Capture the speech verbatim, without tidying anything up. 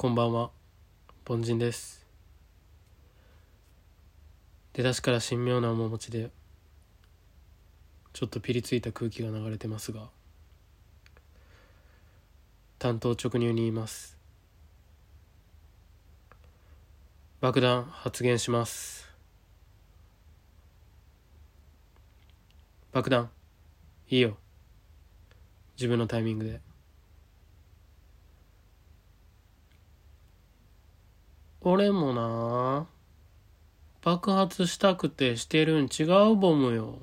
こんばんは、凡人です。出だしから神妙な面持ちでちょっとピリついた空気が流れてますが、単刀直入に言います。爆弾発言します。爆弾いいよ、自分のタイミングで。俺もな、爆発したくてしてるん違うボムよ。